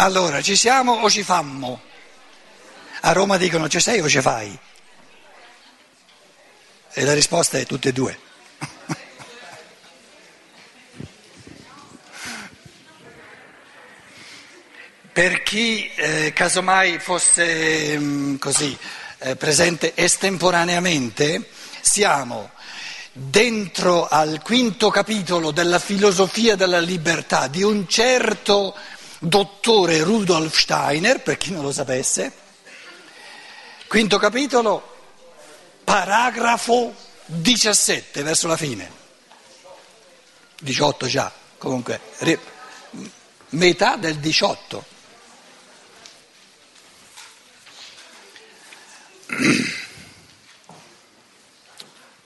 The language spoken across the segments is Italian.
Allora, ci siamo o ci fammo? A Roma dicono ci sei o ci fai? E la risposta è tutte e due. Per chi casomai fosse presente estemporaneamente, siamo dentro al quinto capitolo della Filosofia della Libertà di un certo dottore Rudolf Steiner, per chi non lo sapesse. Quinto capitolo, paragrafo 17, verso la fine. 18 già, comunque, metà del 18.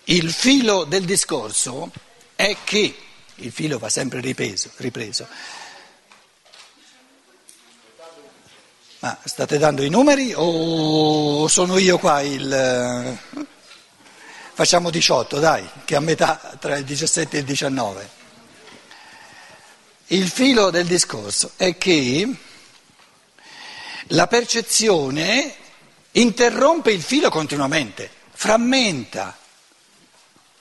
Il filo del discorso è che, il filo va sempre ripreso, ma state dando i numeri o sono io qua il... Facciamo 18, dai, che a metà tra il 17 e il 19. Il filo del discorso è che la percezione interrompe il filo continuamente, frammenta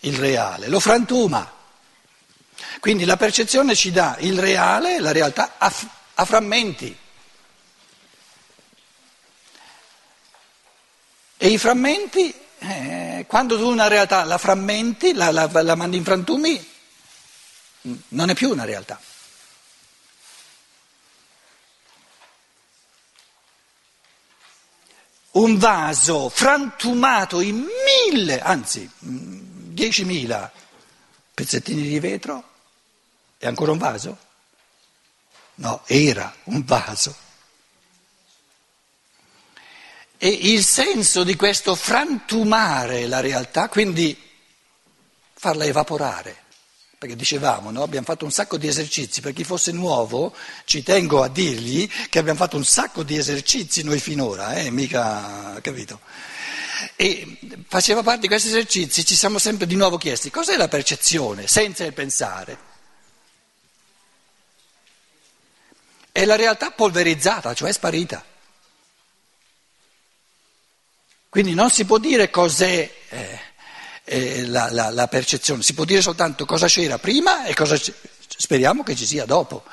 il reale, lo frantuma. Quindi la percezione ci dà il reale, la realtà, a frammenti. E i frammenti, quando tu una realtà la frammenti, la mandi in frantumi, non è più una realtà. Un vaso frantumato in 1000, anzi 10.000 pezzettini di vetro, è ancora un vaso? No, era un vaso. E il senso di questo frantumare la realtà, quindi farla evaporare, perché dicevamo, no? Abbiamo fatto un sacco di esercizi, per chi fosse nuovo ci tengo a dirgli che abbiamo fatto un sacco di esercizi noi finora, mica, capito? E faceva parte di questi esercizi, ci siamo sempre di nuovo chiesti, cos'è la percezione senza il pensare? È la realtà polverizzata, cioè sparita. Quindi non si può dire cos'è la percezione, si può dire soltanto cosa c'era prima e cosa speriamo che ci sia dopo.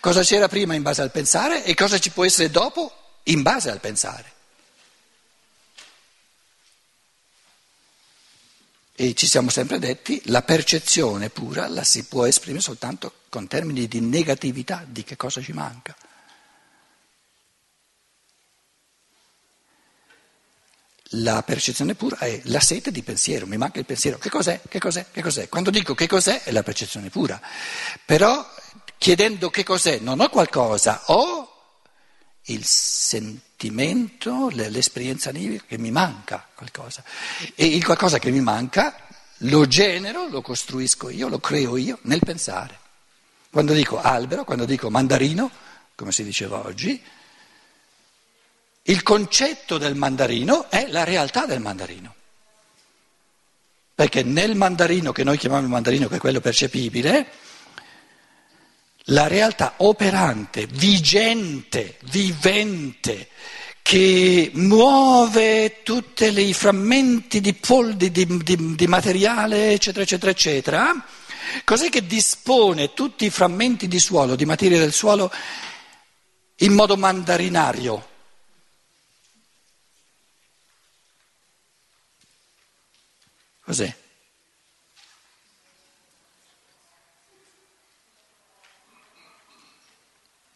Cosa c'era prima in base al pensare e cosa ci può essere dopo in base al pensare. E ci siamo sempre detti la percezione pura la si può esprimere soltanto con termini di negatività, di che cosa ci manca. La percezione pura è la sete di pensiero, mi manca il pensiero, che cos'è, che cos'è, che cos'è? Quando dico che cos'è è la percezione pura, però chiedendo che cos'è non ho qualcosa, ho il sentimento, l'esperienza animica che mi manca qualcosa e il qualcosa che mi manca lo genero, lo costruisco io, lo creo io nel pensare. Quando dico albero, quando dico mandarino, come si diceva oggi, il concetto del mandarino è la realtà del mandarino, perché nel mandarino che noi chiamiamo il mandarino, che è quello percepibile, la realtà operante, vigente, vivente, che muove tutti i frammenti di materiale, eccetera, eccetera, eccetera, cos'è che dispone tutti i frammenti di suolo, di materia del suolo, in modo mandarinario? Cos'è?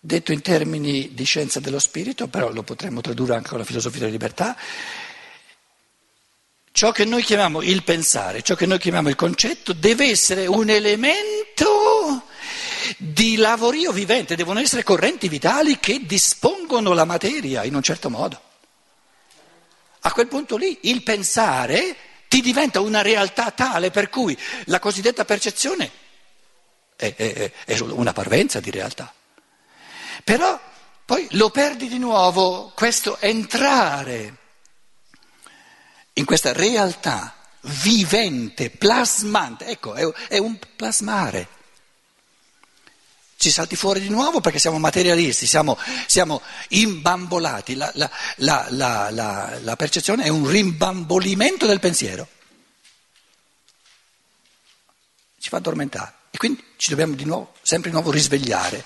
Detto in termini di scienza dello spirito, però lo potremmo tradurre anche con la filosofia della libertà, ciò che noi chiamiamo il pensare, ciò che noi chiamiamo il concetto, deve essere un elemento di lavorio vivente, devono essere correnti vitali che dispongono la materia in un certo modo. A quel punto lì il pensare ti diventa una realtà tale per cui la cosiddetta percezione è una parvenza di realtà. Però poi lo perdi di nuovo, questo entrare in questa realtà vivente, plasmante, ecco, è un plasmare. ci salti fuori di nuovo perché siamo materialisti, siamo imbambolati, la percezione è un rimbambolimento del pensiero, ci fa addormentare e quindi ci dobbiamo di nuovo, sempre di nuovo risvegliare.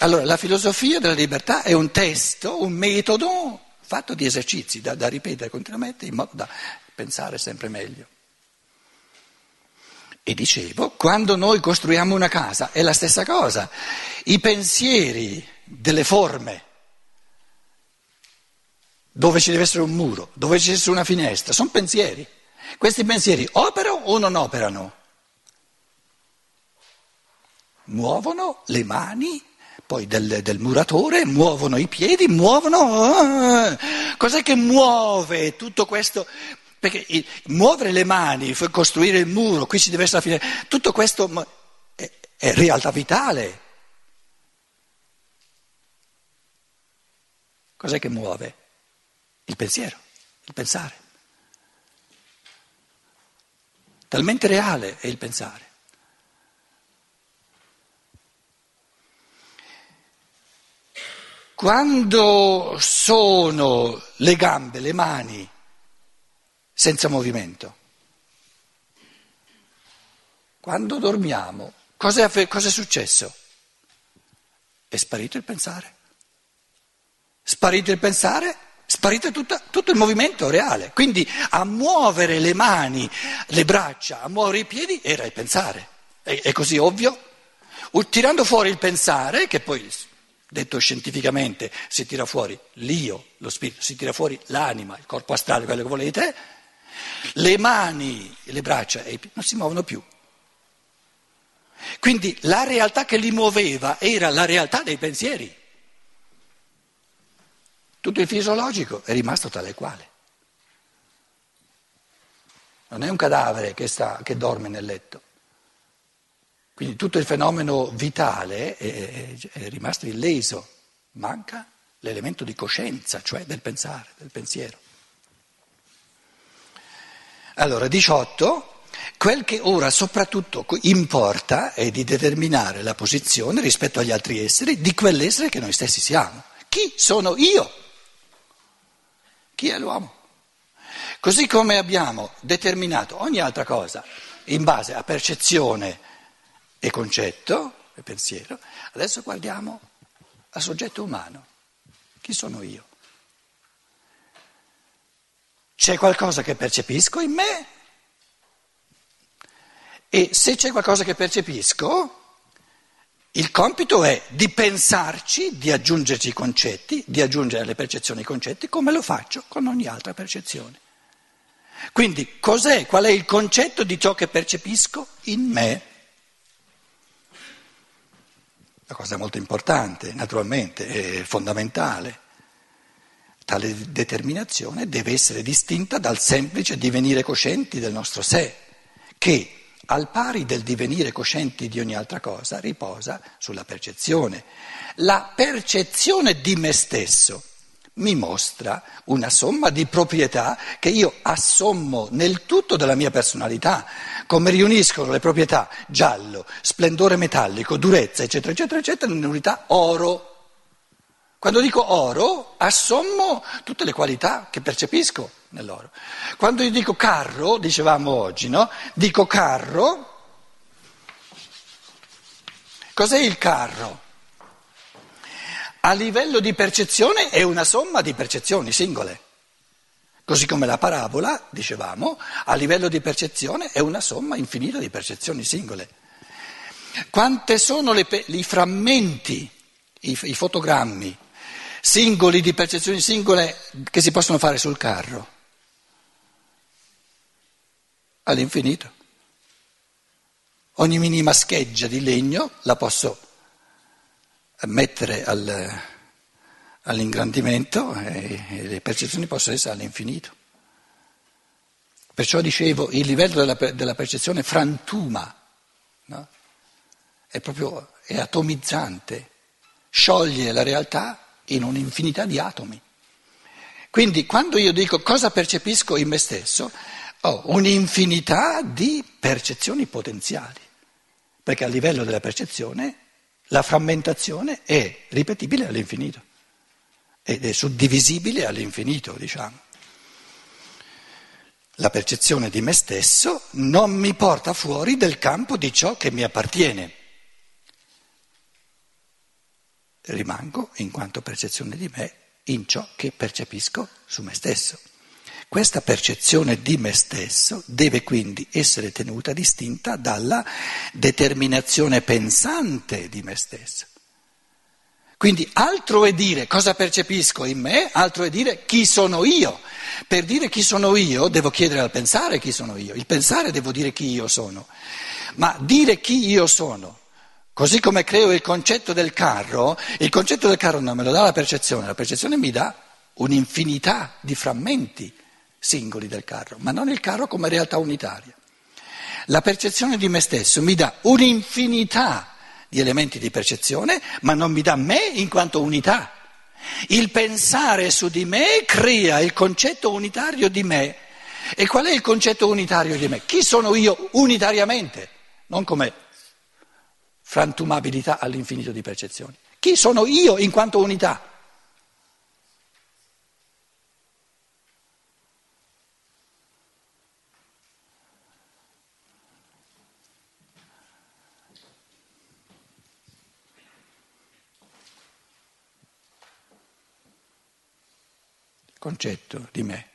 Allora la filosofia della libertà è un testo, un metodo fatto di esercizi da ripetere continuamente in modo da pensare sempre meglio. E dicevo, quando noi costruiamo una casa è la stessa cosa, i pensieri delle forme, dove ci deve essere un muro, dove ci deve essere una finestra, sono pensieri. Questi pensieri operano o non operano? Muovono le mani, poi del muratore, muovono i piedi, muovono... Cos'è che muove tutto questo... Perché muovere le mani, costruire il muro, qui ci deve essere la fine, tutto questo è realtà vitale. Cos'è che muove? Il pensiero, il pensare. Talmente reale è il pensare. Quando sono le gambe, le mani, senza movimento. Quando dormiamo, cosa è successo? È sparito il pensare. Sparito il pensare, sparito tutto il movimento reale. Quindi a muovere le mani, le braccia, a muovere i piedi era il pensare. È così ovvio? Tirando fuori il pensare, che poi detto scientificamente si tira fuori l'io, lo spirito, si tira fuori l'anima, il corpo astrale, quello che volete. Le mani, le braccia e i piedi non si muovono più. Quindi la realtà che li muoveva era la realtà dei pensieri. Tutto il fisiologico è rimasto tale e quale. Non è un cadavere che dorme nel letto. Quindi tutto il fenomeno vitale è rimasto illeso. Manca l'elemento di coscienza, cioè del pensare, del pensiero. Allora, 18, quel che ora soprattutto importa è di determinare la posizione rispetto agli altri esseri di quell'essere che noi stessi siamo. Chi sono io? Chi è l'uomo? Così come abbiamo determinato ogni altra cosa in base a percezione e concetto e pensiero, adesso guardiamo al soggetto umano. Chi sono io? C'è qualcosa che percepisco in me? E se c'è qualcosa che percepisco, il compito è di pensarci, di aggiungerci i concetti, di aggiungere alle percezioni i concetti, come lo faccio con ogni altra percezione. Quindi qual è il concetto di ciò che percepisco in me? Una cosa molto importante, naturalmente, è fondamentale. Tale determinazione deve essere distinta dal semplice divenire coscienti del nostro sé, che al pari del divenire coscienti di ogni altra cosa riposa sulla percezione. La percezione di me stesso mi mostra una somma di proprietà che io assommo nel tutto della mia personalità, come riuniscono le proprietà giallo, splendore metallico, durezza, eccetera, eccetera, eccetera, nell'unità oro. Quando dico oro, assommo tutte le qualità che percepisco nell'oro. Quando io dico carro, dicevamo oggi, no? Dico carro, cos'è il carro? A livello di percezione è una somma di percezioni singole. Così come la parabola, dicevamo, a livello di percezione è una somma infinita di percezioni singole. Quante sono i frammenti, i fotogrammi singoli di percezioni singole che si possono fare sul carro? All'infinito. Ogni minima scheggia di legno la posso mettere all'ingrandimento e le percezioni possono essere all'infinito. Perciò dicevo, il livello della percezione frantuma, no? È atomizzante, scioglie la realtà in un'infinità di atomi. Quindi quando io dico cosa percepisco in me stesso, ho un'infinità di percezioni potenziali, perché a livello della percezione La frammentazione è ripetibile all'infinito ed è suddivisibile all'infinito, diciamo. La percezione di me stesso non mi porta fuori del campo di ciò che mi appartiene. Rimango, in quanto percezione di me, in ciò che percepisco su me stesso. Questa percezione di me stesso deve quindi essere tenuta distinta dalla determinazione pensante di me stesso. Quindi altro è dire cosa percepisco in me, altro è dire chi sono io. Per dire chi sono io devo chiedere al pensare chi sono io, il pensare devo dire chi io sono. Ma dire chi io sono, così come creo il concetto del carro non me lo dà la percezione mi dà un'infinità di frammenti singoli del carro, ma non il carro come realtà unitaria. La percezione di me stesso mi dà un'infinità di elementi di percezione, ma non mi dà me in quanto unità. Il pensare su di me crea il concetto unitario di me. E qual è il concetto unitario di me? Chi sono io unitariamente? Non come frantumabilità all'infinito di percezioni. Chi sono io in quanto unità? Concetto di me.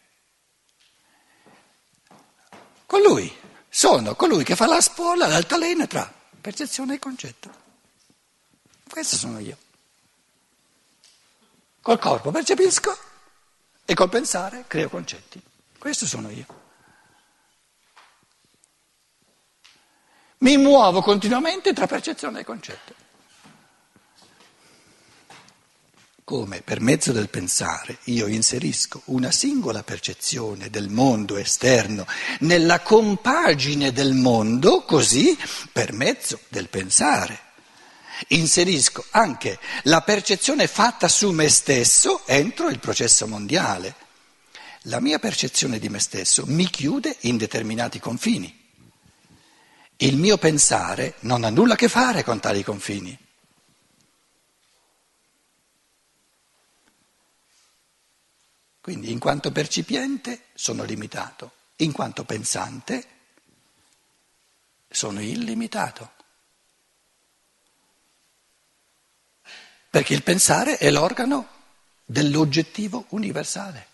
Colui, sono colui che fa la spola, l'altalena tra percezione e concetto. Questo sono io. Col corpo percepisco e col pensare creo concetti. Questo sono io. Mi muovo continuamente tra percezione e concetto. Come per mezzo del pensare io inserisco una singola percezione del mondo esterno nella compagine del mondo, così per mezzo del pensare inserisco anche la percezione fatta su me stesso entro il processo mondiale. La mia percezione di me stesso mi chiude in determinati confini. Il mio pensare non ha nulla a che fare con tali confini. Quindi in quanto percipiente sono limitato, in quanto pensante sono illimitato. Perché il pensare è l'organo dell'oggettivo universale.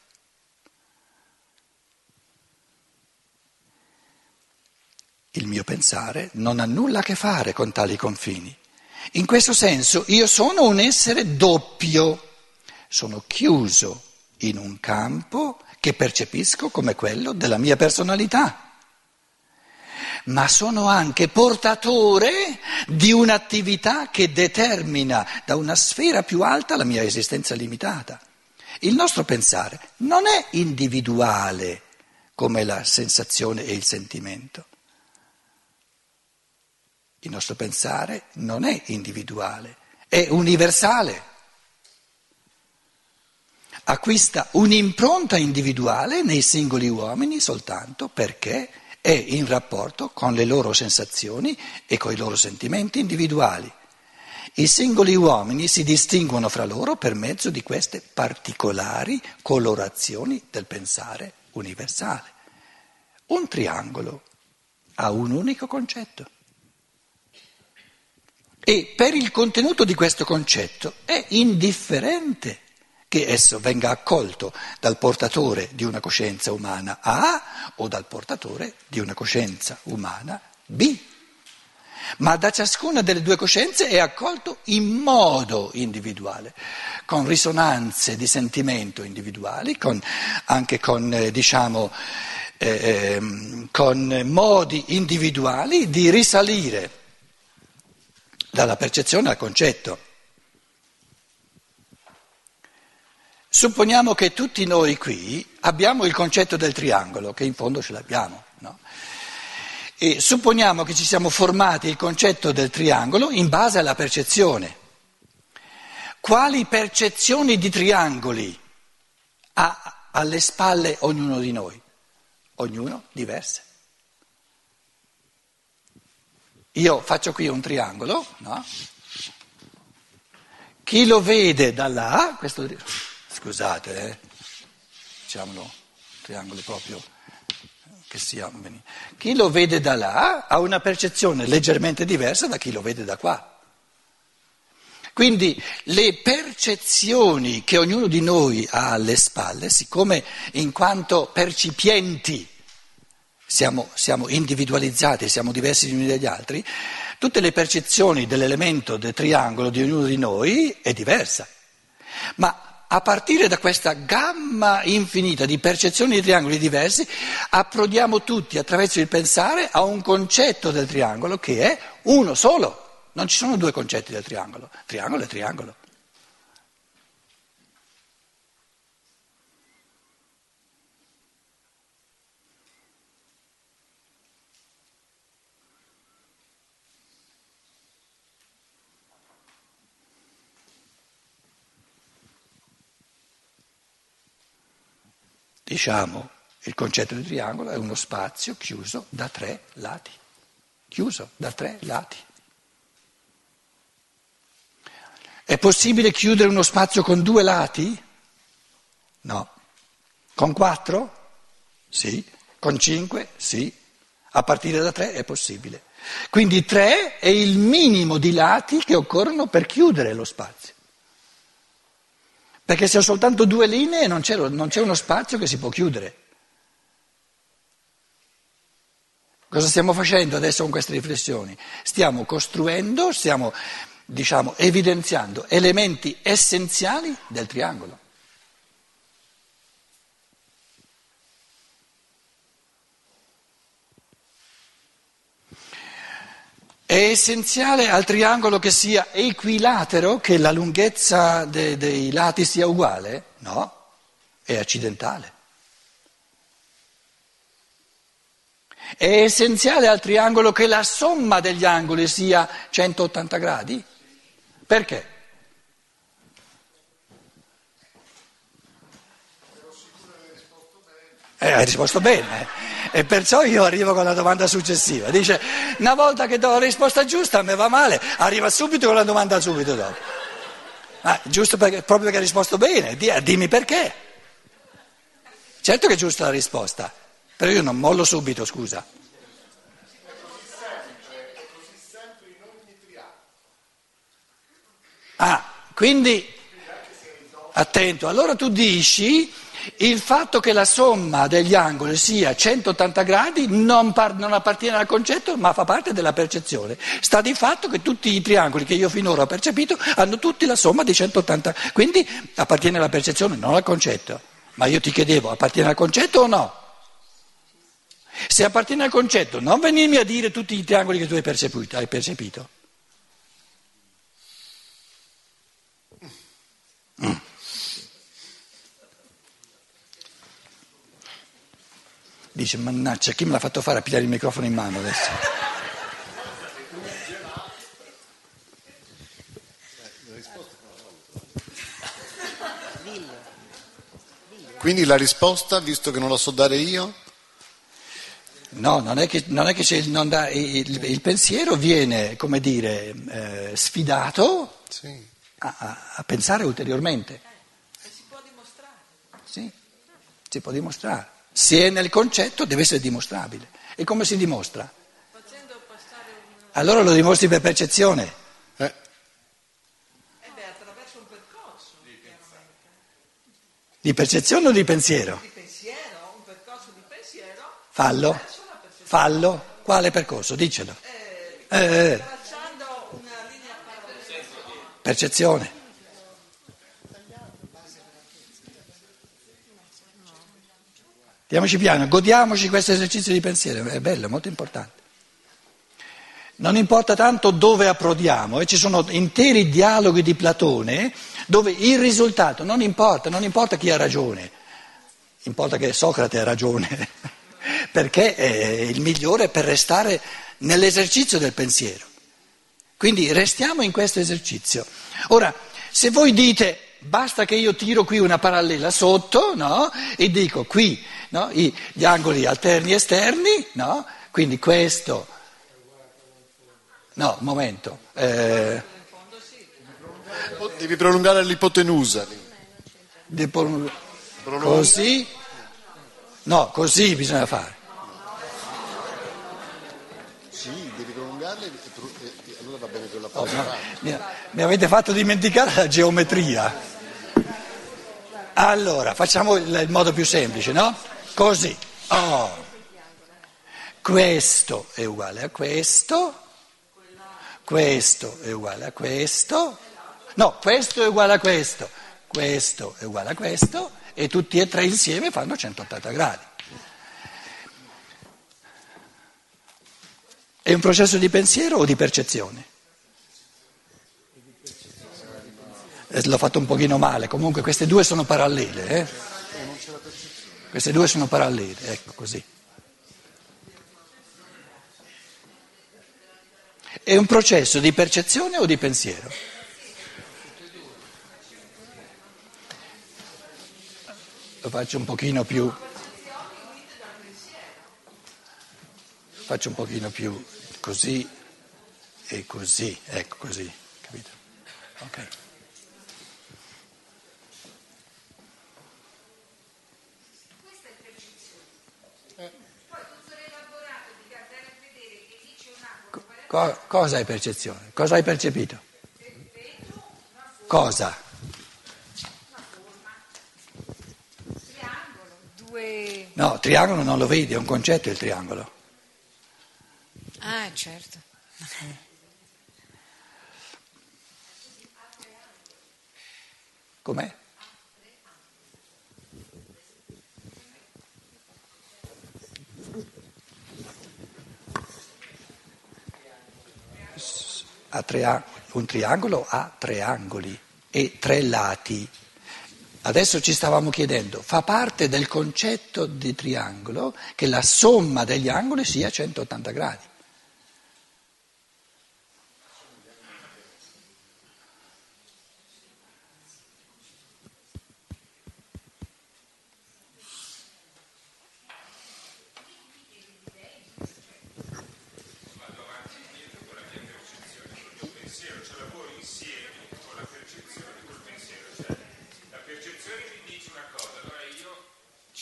Il mio pensare non ha nulla a che fare con tali confini. In questo senso io sono un essere doppio, sono chiuso in un campo che percepisco come quello della mia personalità, ma sono anche portatore di un'attività che determina da una sfera più alta la mia esistenza limitata. Il nostro pensare non è individuale come la sensazione e il sentimento. Il nostro pensare non è individuale, è universale. Acquista un'impronta individuale nei singoli uomini soltanto perché è in rapporto con le loro sensazioni e con i loro sentimenti individuali. I singoli uomini si distinguono fra loro per mezzo di queste particolari colorazioni del pensare universale. Un triangolo ha un unico concetto. E per il contenuto di questo concetto è indifferente che esso venga accolto dal portatore di una coscienza umana A o dal portatore di una coscienza umana B. Ma da ciascuna delle due coscienze è accolto in modo individuale, con risonanze di sentimento individuali, con modi individuali di risalire dalla percezione al concetto. Supponiamo che tutti noi qui abbiamo il concetto del triangolo, che in fondo ce l'abbiamo, no? E supponiamo che ci siamo formati il concetto del triangolo in base alla percezione. Quali percezioni di triangoli ha alle spalle ognuno di noi? Ognuno diverse. Io faccio qui un triangolo, no? Chi lo vede da là, questo, scusate, diciamolo, triangolo proprio che sia, chi lo vede da là ha una percezione leggermente diversa da chi lo vede da qua. Quindi le percezioni che ognuno di noi ha alle spalle, siccome in quanto percipienti siamo individualizzati, siamo diversi gli uni dagli altri, tutte le percezioni dell'elemento del triangolo di ognuno di noi è diversa, ma a partire da questa gamma infinita di percezioni di triangoli diversi approdiamo tutti attraverso il pensare a un concetto del triangolo che è uno solo, non ci sono due concetti del triangolo, triangolo è triangolo. Diciamo, il concetto di triangolo è uno spazio chiuso da tre lati, È possibile chiudere uno spazio con due lati? No. Con quattro? Sì. Con cinque? Sì. A partire da tre è possibile. Quindi tre è il minimo di lati che occorrono per chiudere lo spazio. Perché se ho soltanto due linee non c'è uno spazio che si può chiudere. Cosa stiamo facendo adesso con queste riflessioni? Stiamo costruendo, stiamo evidenziando elementi essenziali del triangolo. È essenziale al triangolo che sia equilatero, che la lunghezza dei lati sia uguale? No, è accidentale. È essenziale al triangolo che la somma degli angoli sia 180 gradi? Perché? Hai risposto bene, e perciò io arrivo con la domanda successiva. Dice, una volta che do la risposta giusta, a me va male, arriva subito con la domanda subito dopo. Giusto proprio perché hai risposto bene, dimmi perché. Certo che è giusta la risposta, però io non mollo subito, scusa. È così sempre in ogni triangolo. Quindi, attento, allora tu dici... Il fatto che la somma degli angoli sia 180 gradi non appartiene al concetto, ma fa parte della percezione. Sta di fatto che tutti i triangoli che io finora ho percepito hanno tutti la somma di 180, quindi appartiene alla percezione, non al concetto. Ma io ti chiedevo, appartiene al concetto o no? Se appartiene al concetto, non venirmi a dire tutti i triangoli che tu hai percepito. Dice, mannaggia, chi me l'ha fatto fare a pigliare il microfono in mano adesso? Quindi la risposta, visto che non la so dare io? No, non è che c'è il pensiero viene, come dire, sfidato sì. a pensare ulteriormente. Si può dimostrare. Sì, si può dimostrare. Se è nel concetto deve essere dimostrabile. E come si dimostra? Facendo passare un... Allora lo dimostri per percezione. Attraverso un percorso. Di percezione o di pensiero? Di pensiero, un percorso di pensiero. Fallo. Quale percorso? Dicelo. Tracciando una linea parallela. Percezione. Andiamoci piano, godiamoci questo esercizio di pensiero, è bello, è molto importante. Non importa tanto dove approdiamo, ci sono interi dialoghi di Platone dove il risultato non importa chi ha ragione, importa che Socrate ha ragione, perché è il migliore per restare nell'esercizio del pensiero. Quindi restiamo in questo esercizio. Ora, se voi dite... Basta che io tiro qui una parallela sotto, no? E dico qui, no? Gli angoli alterni esterni, no? Quindi questo... No, momento. Devi prolungare l'ipotenusa. Così? No, così bisogna fare. Sì, devi prolungarle e allora va bene quella parte. Mi avete fatto dimenticare la geometria. Allora, facciamo il modo più semplice, no? Così. Oh. Questo è uguale a questo. Questo è uguale a questo. No, questo è uguale a questo. Questo è uguale a questo. E tutti e tre insieme fanno 180 gradi. È un processo di pensiero o di percezione? L'ho fatto un pochino male, comunque queste due sono parallele, eh? Queste due sono parallele, ecco così. È un processo di percezione o di pensiero? Lo faccio un pochino più... Faccio un pochino più così e così, ecco così, capito? Ok. Cosa è percezione? Cosa hai percepito? Cosa? No, triangolo non lo vedi, è un concetto il triangolo. Ah, certo. Com'è? Un triangolo ha tre angoli e tre lati. Adesso ci stavamo chiedendo, fa parte del concetto di triangolo che la somma degli angoli sia 180 gradi.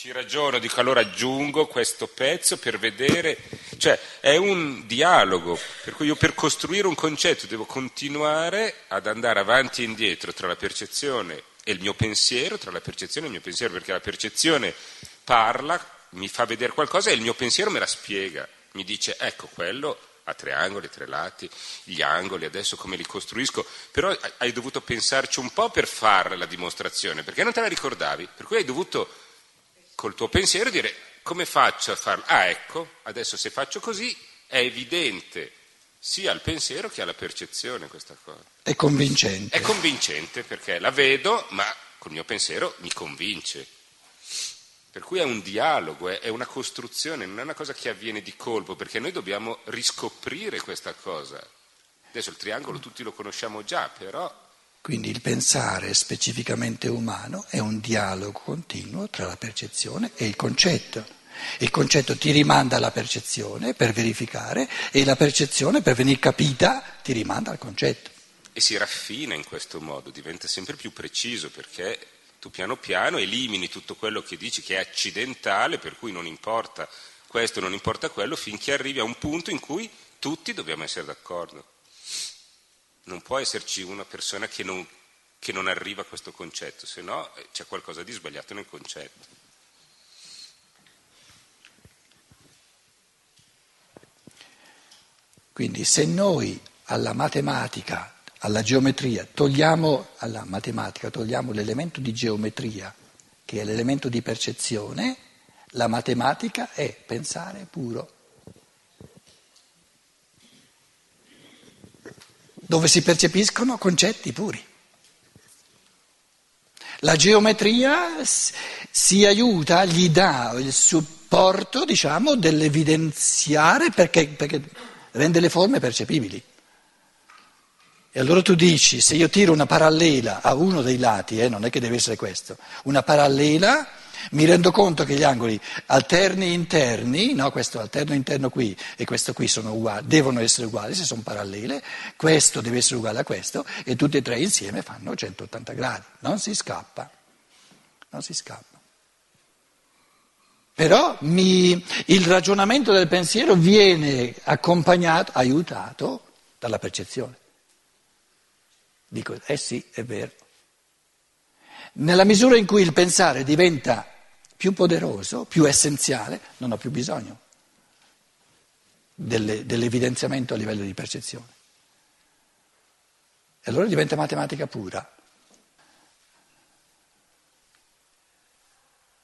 Ragiono, dico allora aggiungo questo pezzo per vedere, cioè è un dialogo, per cui io per costruire un concetto devo continuare ad andare avanti e indietro tra la percezione e il mio pensiero, tra la percezione e il mio pensiero, perché la percezione parla, mi fa vedere qualcosa e il mio pensiero me la spiega, mi dice ecco quello ha tre angoli, tre lati, gli angoli adesso come li costruisco, però hai dovuto pensarci un po' per fare la dimostrazione, perché non te la ricordavi, per cui hai dovuto col tuo pensiero dire come faccio a farlo? Ah ecco, adesso se faccio così è evidente sia al pensiero che alla percezione questa cosa. È convincente. È convincente perché la vedo ma col mio pensiero mi convince. Per cui è un dialogo, è una costruzione, non è una cosa che avviene di colpo perché noi dobbiamo riscoprire questa cosa. Adesso il triangolo tutti lo conosciamo già però... Quindi il pensare specificamente umano è un dialogo continuo tra la percezione e il concetto. Il concetto ti rimanda alla percezione per verificare e la percezione per venire capita ti rimanda al concetto. E si raffina in questo modo, diventa sempre più preciso perché tu piano piano elimini tutto quello che dici che è accidentale per cui non importa questo, non importa quello, finché arrivi a un punto in cui tutti dobbiamo essere d'accordo. Non può esserci una persona che non arriva a questo concetto, se no c'è qualcosa di sbagliato nel concetto. Quindi se noi alla matematica, alla geometria, togliamo l'elemento di geometria, che è l'elemento di percezione, la matematica è pensare puro. Dove si percepiscono concetti puri. La geometria si aiuta, gli dà il supporto, diciamo, dell'evidenziare perché rende le forme percepibili. E allora tu dici, se io tiro una parallela a uno dei lati, non è che deve essere questo, una parallela mi rendo conto che gli angoli alterni interni, no, questo alterno interno qui e questo qui sono uguali, devono essere uguali se sono parallele, questo deve essere uguale a questo e tutti e tre insieme fanno 180 gradi, non si scappa, non si scappa. Però il ragionamento del pensiero viene accompagnato, aiutato dalla percezione. Dico, eh sì, è vero. Nella misura in cui il pensare diventa più poderoso, più essenziale, non ho più bisogno dell'evidenziamento a livello di percezione. E allora diventa matematica pura.